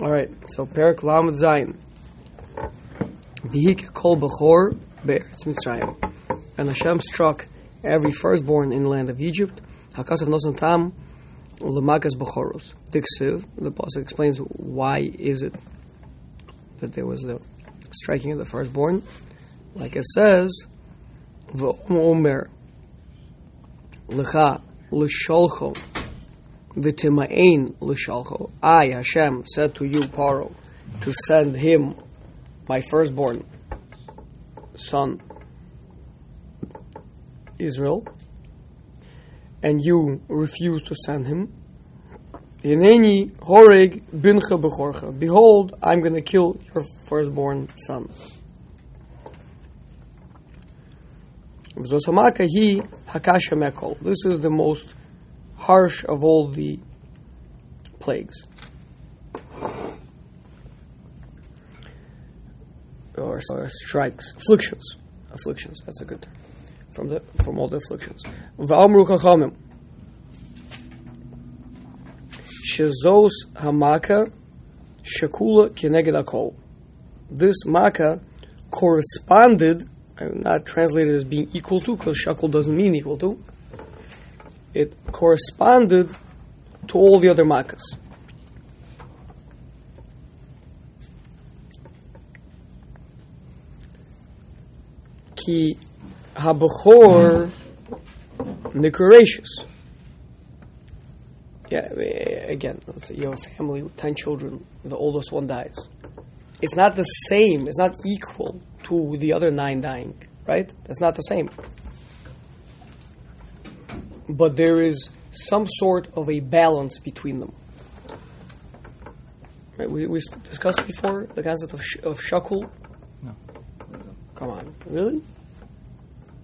All right, so Perak Lamad Zion. Vehik Kol B'chor Bear. It's Mitzrayim. And Hashem struck every firstborn in the land of Egypt. Hakasav Noson Tam, L'makas B'choros. The pasuk explains why is it that there was the striking of the firstborn. Like it says, Ve'omer L'cha L'sholchom. V'timain l'shalcho. I, Hashem, said to you, Paro, to send him, my firstborn son, Israel, and you refused to send him. Hineni horeg bincha bechorcha. Behold, I'm going to kill your firstborn son. Shezos hamaka shakula kineged akol. This is the most harsh of all the plagues, or strikes, afflictions. That's a good term. From all the afflictions. Ve'amru kachamim. Shezos hamaka shakula kineged akol. This maka corresponded. I'm not translated as being equal to, because shakul doesn't mean equal to. It corresponded to all the other makas. Ki habehor Nicoracious. Yeah, again, let's say you have a family with 10 children, the oldest one dies. It's not the same, it's not equal to the other 9 dying, right? That's not the same. But there is some sort of a balance between them. Right, we discussed before the concept of shakul. No. Come on. Really?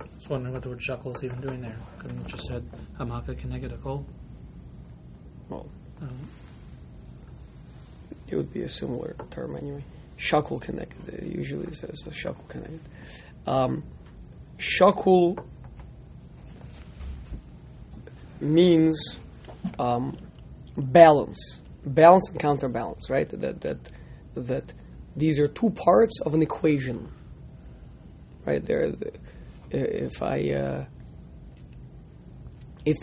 I was wondering what the word shakul is even doing there. Couldn't have just said hamaka kineged akol? Well, it would be a similar term anyway. Shakul kineged. Usually it says shakul kineged. Shakul means balance and counterbalance, right? That these are two parts of an equation, right? If the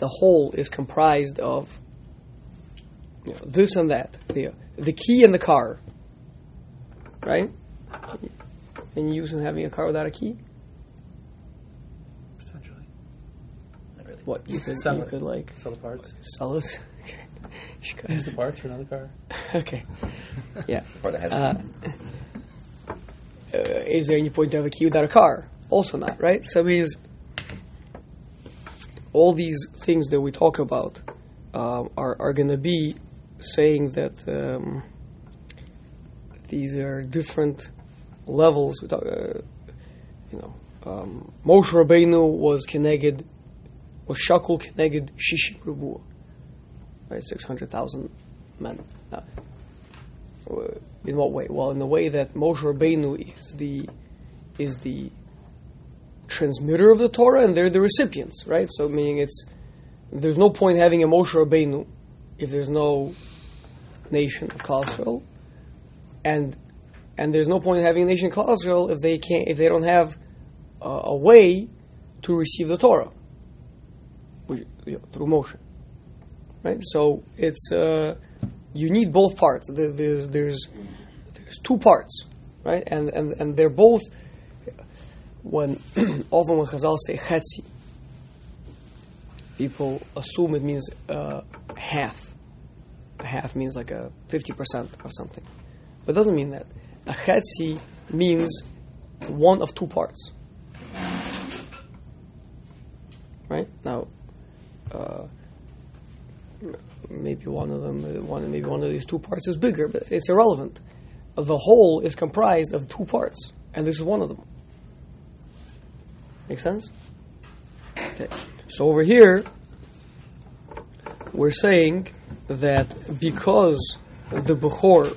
whole is comprised of this and that, the key and the car, right? Any use in having a car without a key? What you could like sell the parts? Sell it. Use the parts for another car. Okay. Yeah. Is there any point to have a key without a car? Also not, right? So it means all these things that we talk about are going to be saying that these are different levels. Moshe Rabbeinu was kineged. Or shakul kineged 60 ribu, right? 600,000 men. Now, in what way? Well, in the way that Moshe Rabbeinu is the transmitter of the Torah, and they're the recipients, right? So, meaning there's no point having a Moshe Rabbeinu if there's no nation of Klal Yisrael, and there's no point having a nation of Klal Yisrael if they don't have a way to receive the Torah. Through Moshe, right? So it's you need both parts. There's two parts, right? And they're both. Often when Hazal say hetzi, people assume it means half. A half means like a 50% of something, but it doesn't mean that. A hetzi means one of two parts, right? Now. Maybe one of these two parts is bigger, but it's irrelevant. The whole is comprised of two parts, and this is one of them. Make sense? Okay. So over here, we're saying that because the bukhor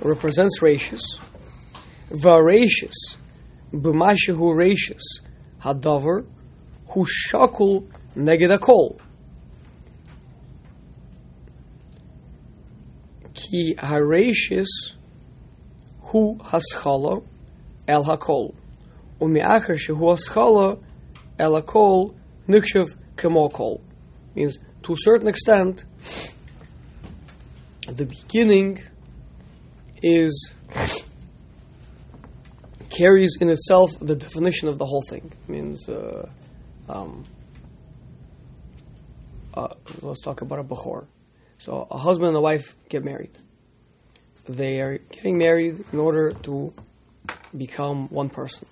represents reishis, varishis b'mashiahu reishis hadavar, who shakul neged akol. Ki harayshis hu haschala el hakol. Umi akar she hu haschala el akol niqshav kemokol. Means, to a certain extent, the beginning is carries in itself the definition of the whole thing. It means, let's talk about a bukhor. So a husband and a wife get married. They are getting married in order to become one person.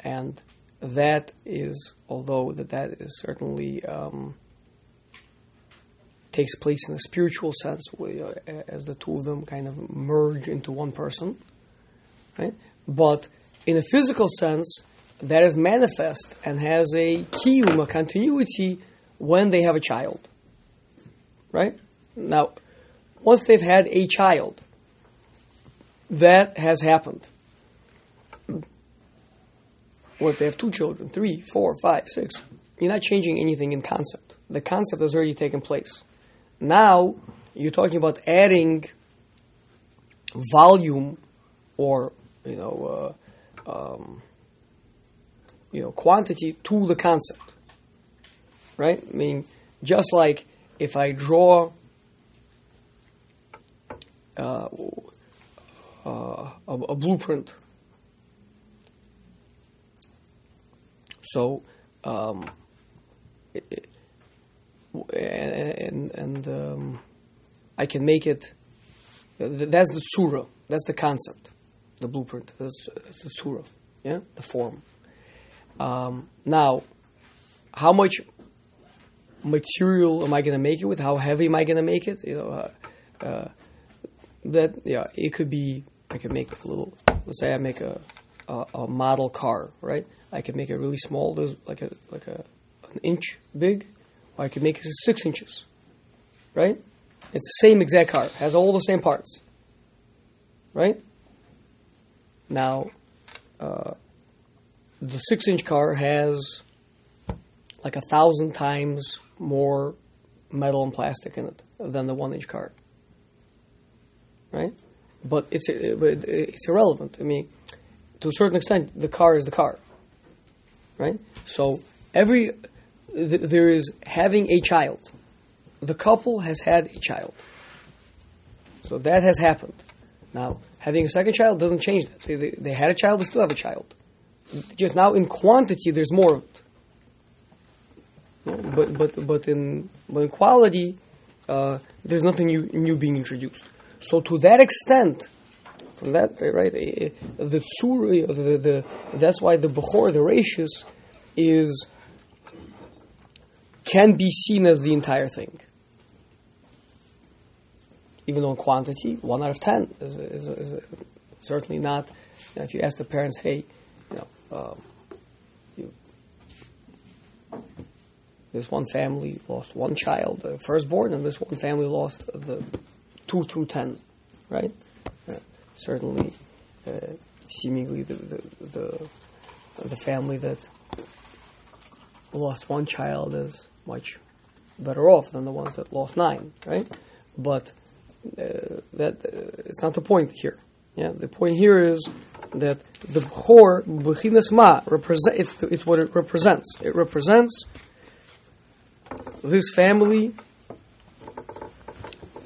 And that is, although that is certainly takes place in a spiritual sense, as the two of them kind of merge into one person, right? But in a physical sense, that is manifest and has a kiyum, a continuity, when they have a child, right? Now, once they've had a child, that has happened. Or if they have two children, 3, 4, 5, 6, you're not changing anything in concept. The concept has already taken place. Now, you're talking about adding volume or, quantity to the concept. Right? I mean, just like if I draw a blueprint, so I can make it. That's the tsura. That's the concept. The blueprint. That's the tsura. Yeah, the form. Now, how much material am I going to make it with? How heavy am I going to make it? It could be. I could make a little. Let's say I make a model car, right? I could make it really small, like an inch big, or I could make it 6 inches, right? It's the same exact car, has all the same parts, right? Now, the 6-inch car has 1,000 times more metal and plastic in it than the 1-inch car, right? But it's irrelevant. I mean, to a certain extent, the car is the car, right? So there is having a child. The couple has had a child. So that has happened. Now, having a second child doesn't change that. They had a child, they still have a child. Just now in quantity, there's more of it. But in quality, there's nothing new being introduced. So to that extent, from that, right, the tsuri, that's why the bukhor, the reishis, can be seen as the entire thing. Even though in quantity, 1 out of 10 is certainly not. If you ask the parents, hey, this one family lost one child, the firstborn, and this one family lost the 2 through 10, right? Certainly, seemingly, the family that lost one child is much better off than the ones that lost 9, right? But it's not the point here. Yeah, the point here is that the b'chor b'chinas ma represents. It's what it represents. It represents this family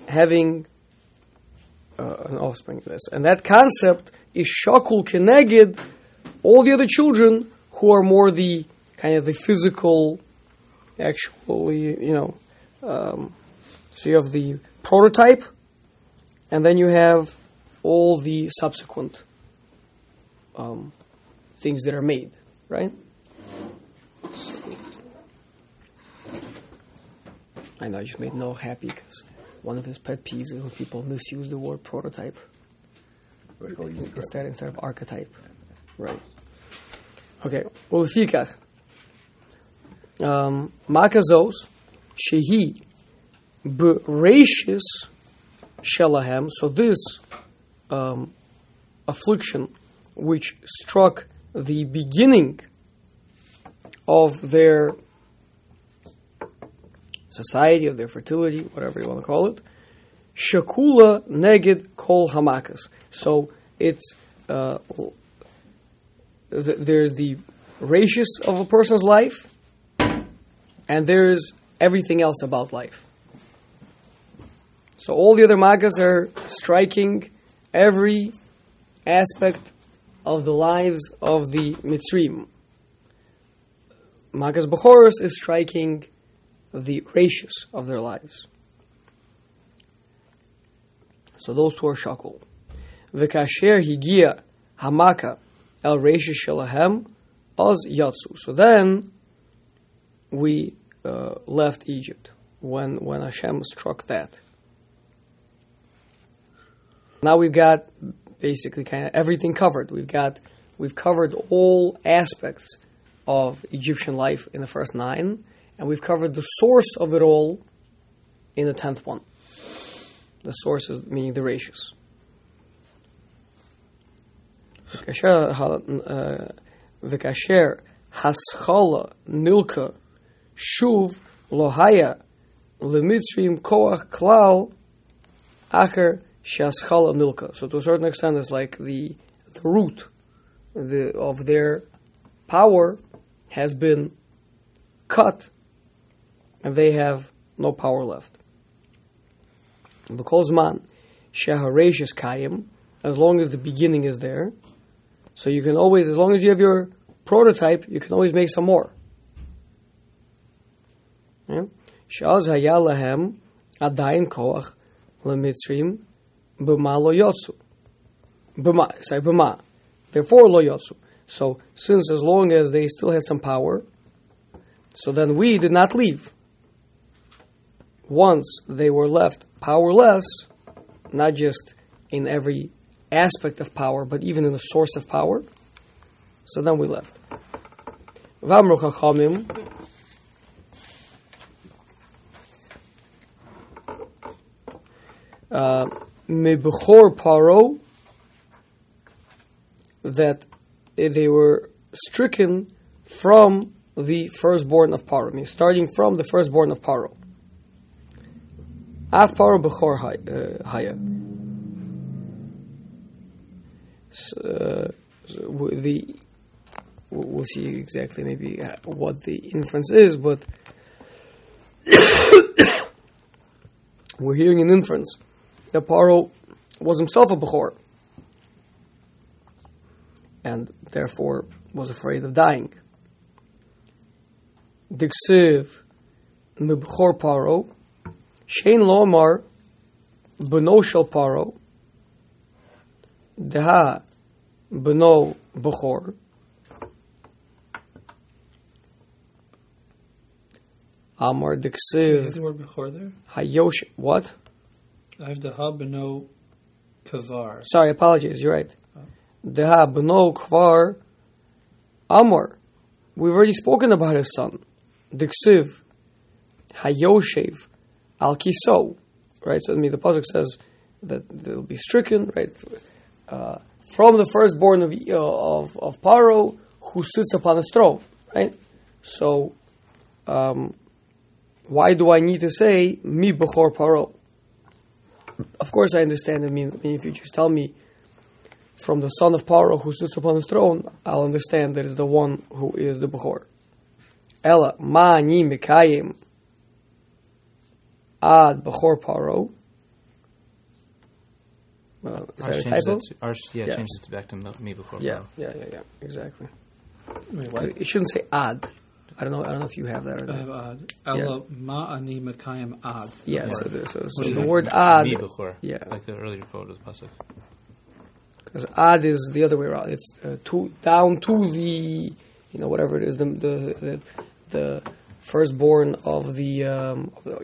having an offspring. And that concept is shakul kineged all the other children who are more the kind of the physical, actually, so you have the prototype, and then you have all the subsequent things that are made, right? I know, I just made Noah happy because one of his pet peeves is when people misuse the word prototype instead of archetype, right? Okay, well, Lefi koach Micoracious shehi b'reishis shelahem. So this affliction which struck the beginning of their society, of their fertility, whatever you want to call it, Shakula Neged Kol Hamakas. So it's there's the reishis of a person's life, and there's everything else about life. So all the other makas are striking every aspect of the lives of the Mitzrim. L'makas B'choros is striking the reishis of their lives. So those two are shakul. V'kasher higia hamaka el reishis shelahem az yatsu. So then we left Egypt when Hashem struck that. Now we've got basically kind of everything covered. We've covered all aspects of Egyptian life in the first 9, and we've covered the source of it all in the 10th one. The source is meaning the reishis. V'kasher haschala nilka shuv lohaya lemitzrim koach klal akar she haschala nilka. So to a certain extent, it's like the root of their power has been cut, and they have no power left. Because man, she harayshis kiyum, as long as the beginning is there, so you can always, as long as you have your prototype, you can always make some more. Shaz hayalahem adayin koach lemitzrim b'ma lo yotsu. B'ma. Therefore lo yotsu. So since as long as they still had some power, so then we did not leave. Once they were left powerless, not just in every aspect of power, but even in the source of power, so then we left. Ve'amru kachamim. Me Bukhor Paro, that they were stricken from the firstborn of Paro, meaning starting from the firstborn of Paro. Av Paro Bukhor Haya. We'll see exactly maybe what the inference is, but we're hearing an inference that Paro was himself a buchor, and therefore was afraid of dying. Diksiv mibchor Paro, shein lomar b'no shel Paro, deha b'no b'chor, amar diksiv. The word b'chor there? Hayosh, what? I have deha b'no kvar. Sorry, apologies, you're right. Deha b'no kvar amor. We've already spoken about his son. Diksiv hayoshev al kiso. Right, so I mean, the pasuk says that they'll be stricken, right, from the firstborn of Paro, who sits upon a throne. Right, so why do I need to say mi b'chor Paro? Of course, I understand. I mean, if you just tell me from the son of Paro who sits upon his throne, I'll understand that is the one who is the Bukhor. Ela ma'ani mikayim ad Bukhor Paro. Change it back to me Bukhor Paro. Yeah, exactly. Wait, it shouldn't say ad. I don't know if you have that or not. I have ad. Ela ma'ani mikayim ad. Yeah, so the word ad. Me Bukhor. Yeah. Like the earlier quote was pasuk. Because ad is the other way around. It's to, down to the, whatever it is, the firstborn of the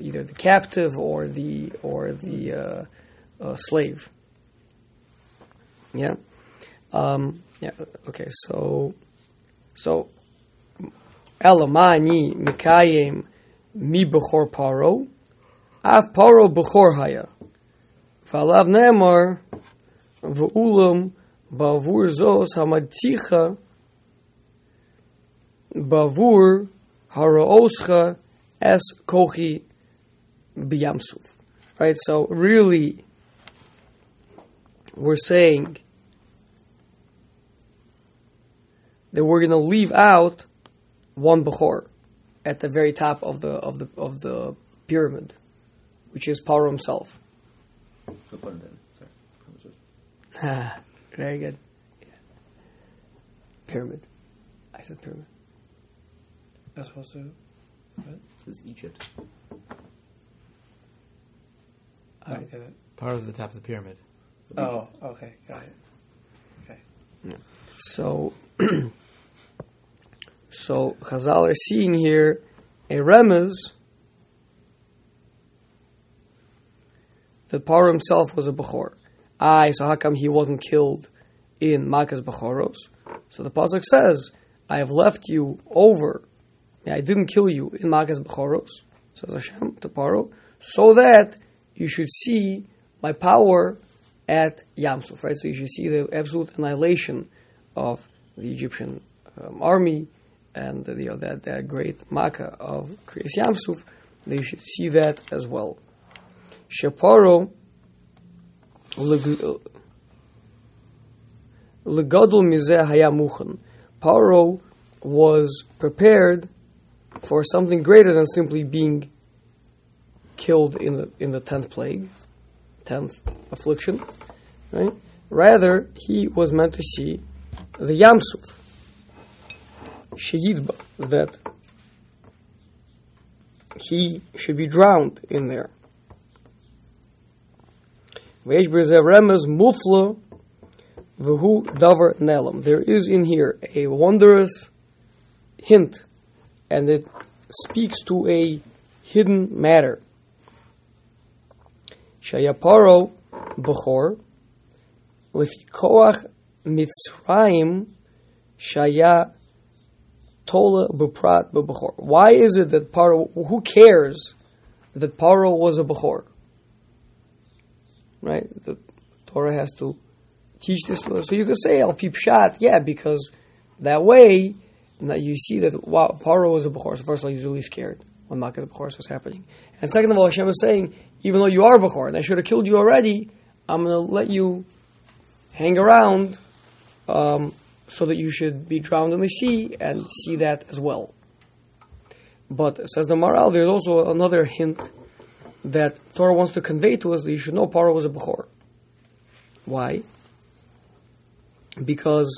either the captive or the slave. Yeah, Okay. So, elamani mikayim mi b'chor Paro, av Paro b'chor haya, v'alav ne'emar. V'ulam bavur zos hamadticha bavur haraoscha es kochi b'yamsuv. Right? So really, we're saying that we're going to leave out one buchor at the very top of the pyramid, which is Paro himself. So put it in. Very good. Yeah. Pyramid. I said pyramid. That's supposed to. What? This is Egypt. I don't get it. Paro's at the top of the pyramid. Oh, okay, got it. Okay. Yeah. So Hazal are seeing here a remez that Paro himself was a buchor. So how come he wasn't killed in L'makas B'choros? So the pasuk says, "I have left you over. I didn't kill you in L'makas B'choros," says Hashem to Paro, "so that you should see my power at Yam Suf." Right, so you should see the absolute annihilation of the Egyptian army and that great Makkah of Kriyas Yam Suf. They should see that as well. Sheparo. Paro was prepared for something greater than simply being killed in the 10th plague, 10th affliction, right? Rather, he was meant to see the Yam Suf, Sheyidba, that he should be drowned in there. There is in here a wondrous hint, and it speaks to a hidden matter. Shayaparo Bukhor Lefi koach mitzrayim Shaya Tola Buprat Bukhor. Why is it that Paro, who cares that Paro was a Bukhor? Right, the Torah has to teach this. So you could say al pi pshat, yeah, because that way now you see that wow, Paro was a buchor. So first of all, he's really scared when L'makas B'choros was happening, and second of all, Hashem is saying, even though you are buchor and I should have killed you already, I'm going to let you hang around so that you should be drowned in the sea and see that as well. But says the Maral, there's also another hint that Torah wants to convey to us that you should know Paro was a buchor. Why? Because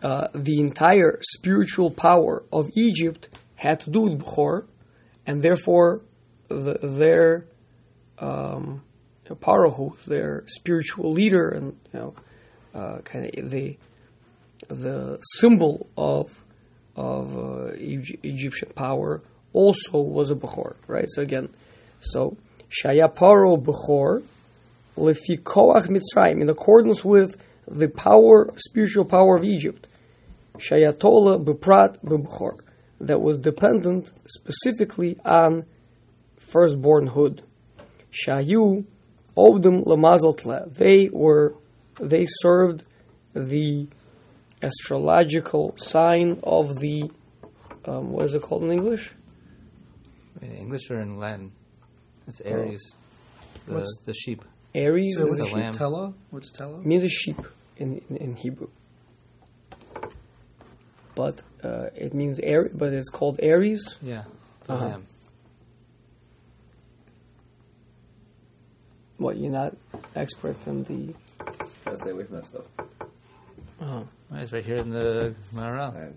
the entire spiritual power of Egypt had to do with buchor, and therefore their Paro, who's their spiritual leader, and kind of the symbol of Egyptian power, also was a buchor. Right. So again. Shaya Paro Bukhor Lefi koach mitzrayim, in accordance with the power, spiritual power of Egypt, Shaya Tola B'prat B'buchor, that was dependent specifically on firstbornhood. Shayu Obdum Lamazal Tle, they served the astrological sign of the what is it called in English? In English or in Latin? It's Aries, the sheep. Aries is the lamb. Tella? What's Tella? It means a sheep in Hebrew. But it means Aries, but it's called Aries? Yeah, the lamb. What, you're not expert in the... I'll stay away from that stuff. Oh. Well, it's right here in the Maharal. I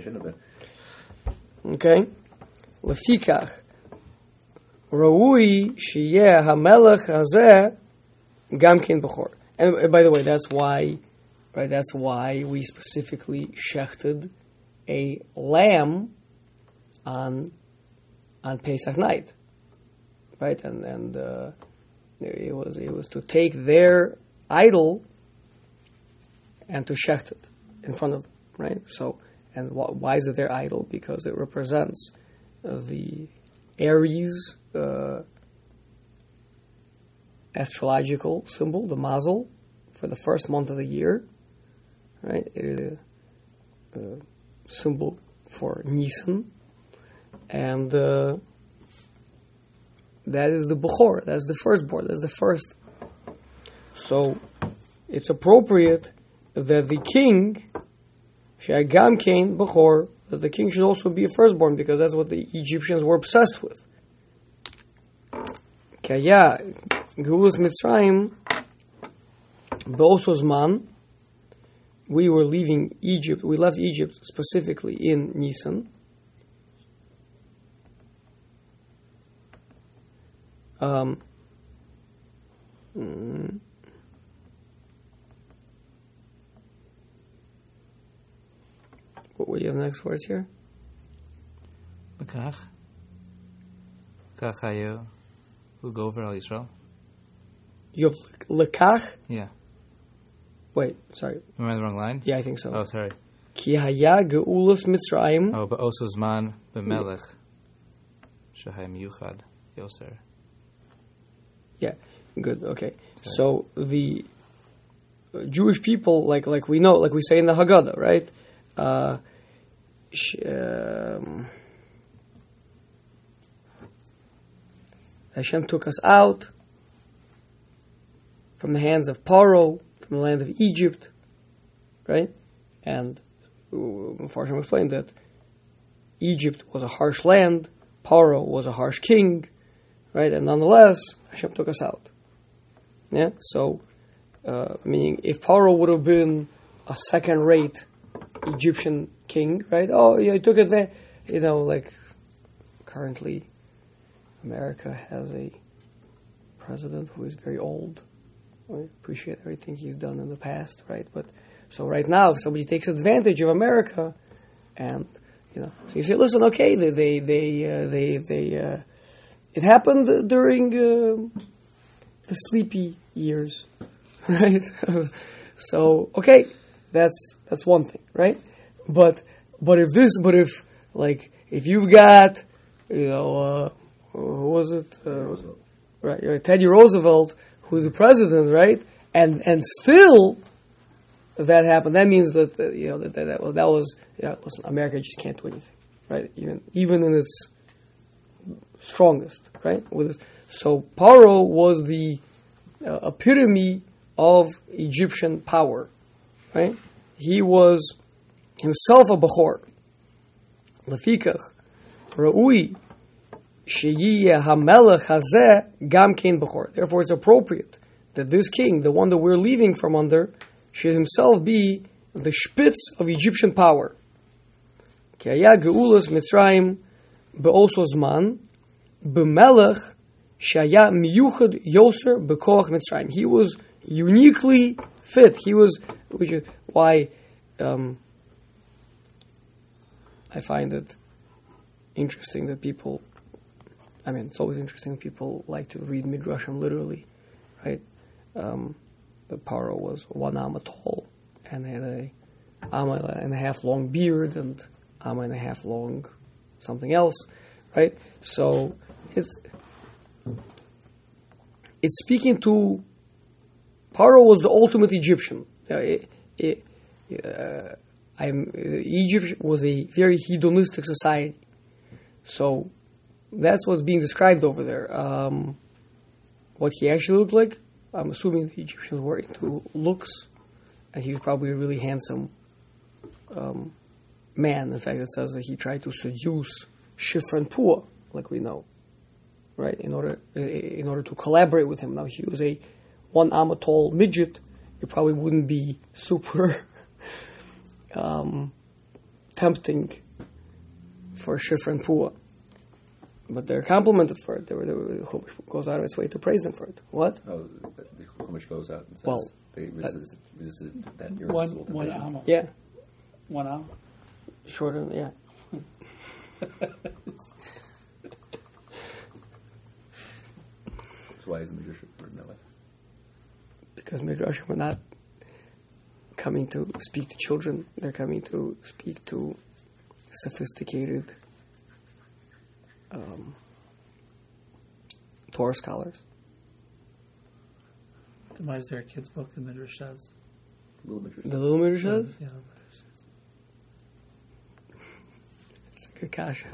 shouldn't have been. Okay. Lefikach. Raui sheyeh hamelech hazeh gamkin b'chor. And by the way, that's why, right? That's why we specifically shechted a lamb on Pesach night, right? And it was to take their idol and to shecht it in front of them, right? So, and why is it their idol? Because it represents the Aries astrological symbol, the mazel, for the first month of the year, right? It is a symbol for Nisan, and that is the buchor, that's the firstborn, that's the first. So it's appropriate that the king, Shagam Kain Bukhor, that the king should also be a firstborn, because that's what the Egyptians were obsessed with. Kaya Gulus Mitzrayim Bososman. We were leaving Egypt, we left Egypt specifically in Nisan. What will you have next words here? Lekach. Lekach hayu. We'll go over al Yisrael. You have Lekach? Yeah. Wait, sorry. Am I on the wrong line? Yeah, I think so. Oh, sorry. Ki haya ge'ulus Mitzrayim. Oh, but also zman b'melech. Shehem yuchad. Yoser. Yeah, good, okay. Sorry. So, the Jewish people, like we know, like we say in the Haggadah, right? Hashem took us out from the hands of Paro, from the land of Egypt, right? And unfortunately, we explained that Egypt was a harsh land, Paro was a harsh king, right? And nonetheless, Hashem took us out. Yeah. So, meaning, if Paro would have been a second-rate Egyptian king, right? Oh, yeah, he took it there. You know, like, currently, America has a president who is very old. I appreciate everything he's done in the past, right? But, so right now, if somebody takes advantage of America, and, you know, so you say, listen, okay, it happened during the sleepy years, right? So, okay, that's one thing, right? But if you've got, you know, who was it? Right, Teddy Roosevelt, who's the president, right? And still that happened. That means that that was, yeah, listen, America just can't do anything, right? Even in its strongest, right? So Paro was the epitome of Egyptian power, right? He was himself a bukhor. Lefikach, Ra'ui, Sheyiye HaMelech Hazeh Gam Kain Bukhor. Therefore, it's appropriate that this king, the one that we're leaving from under, should himself be the spitz of Egyptian power. Kaya Geulas Mitzrayim Be'ososman B'melech Shaya Miyuchad Yoser B'koach Mitzrayim. He was uniquely fit. He was, which is why I find it interesting that people, I mean, it's always interesting when people like to read Midrashim literally, right? The Paro was 1 amma tall and had 1.5 amma long beard and 1.5 amma long something else, right? So it's speaking to, Paro was the ultimate Egyptian. Egypt was a very hedonistic society. So that's what's being described over there. What he actually looked like, I'm assuming the Egyptians were into looks, and he was probably a really handsome man. In fact, it says that he tried to seduce Shifra and Pua, like we know, right? In order to collaborate with him. Now, he was a 1 amma tall midget. It probably wouldn't be super tempting for Shifra and Pua. But they're complimented for it. The Chumash goes out of its way to praise them for it. What? Oh, the Chumash goes out and says, well, they resisted that irresistible temptation. 1 amma. Yeah. 1 amma. Shorter, yeah. So why isn't Midrashim written that way? Because Midrashim are not coming to speak to children. They're coming to speak to sophisticated Torah scholars. Then why is there a kids' book, the Midrash Shaz? The Little Midrash Shaz? Yeah, the Midrash Shaz. It's a good kasha.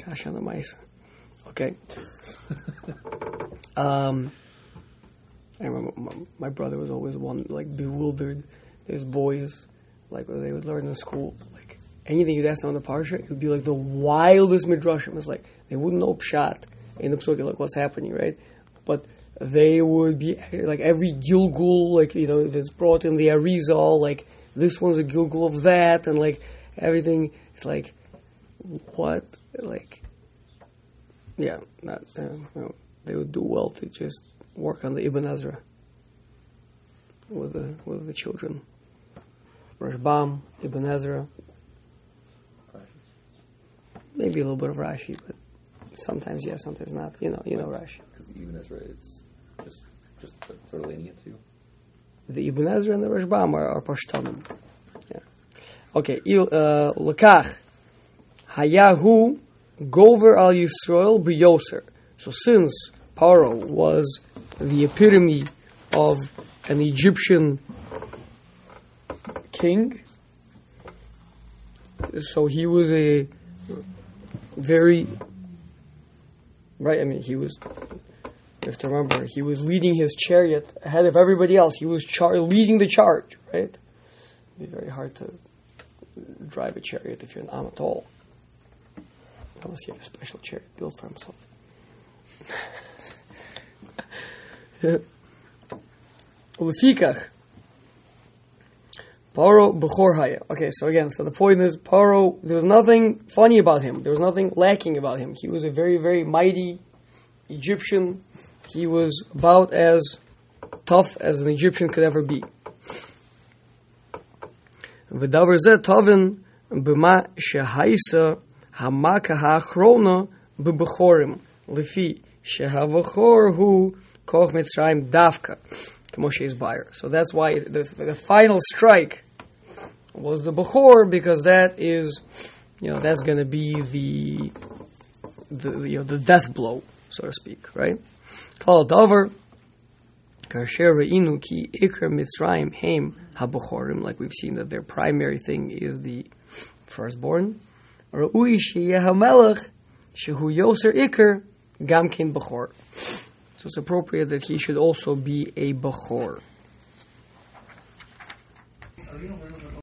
Kasha on the mice. Okay. I remember my brother was always one, like, bewildered. There's boys, like, they would learn in school, like, anything you'd ask them on the parsha, it would be, like, the wildest midrashim. It's like, they wouldn't know pshat in the psukim, like, what's happening, right? But they would be, like, every gilgul, like, you know, that's brought in the Arizal, like, this one's a gilgul of that, and, like, everything, it's like, what? Like, yeah, not, you know, they would do well to just work on the Ibn Ezra with the children. Rashbam, Ibn Ezra, maybe a little bit of Rashi, but sometimes yes, sometimes not. You know Rashi. Because the Ibn Ezra is just sort of lenient to you. The Ibn Ezra and the Rashbam are Pashtunim. Yeah. Okay. Lekach Hayahu Gover al Yisrael b'Yoser. So since Paro was the epitome of an Egyptian king, so he was a very, right, I mean, he was, you have to remember, he was leading his chariot ahead of everybody else. He was leading the charge, right? It'd be very hard to drive a chariot if you're an Am at all. Unless you have a special chariot built for himself. Ulefikach Paro Bukhor Haya. Okay, so again, so the point is, Paro, there was nothing funny about him. There was nothing lacking about him. He was a very, very mighty Egyptian. He was about as tough as an Egyptian could ever be. V'davar zeh tovin b'ma shehaisa hamaka ha'achrona b'b'chorim Lefi Ki habehor Nicoracious koach mitzrayim davka k'moshe's buyer. So that's why the final strike was the buchor, because that is, you know, that's going to be the you know, the death blow, so to speak, right? Klal davar kasher reinu ki ikar mitzrayim heim habuchorim. Like we've seen that their primary thing is the firstborn. Ra'ui sheyeh hamelech shehu yoser ikar gamkin buchor. So it's appropriate that he should also be a buchor.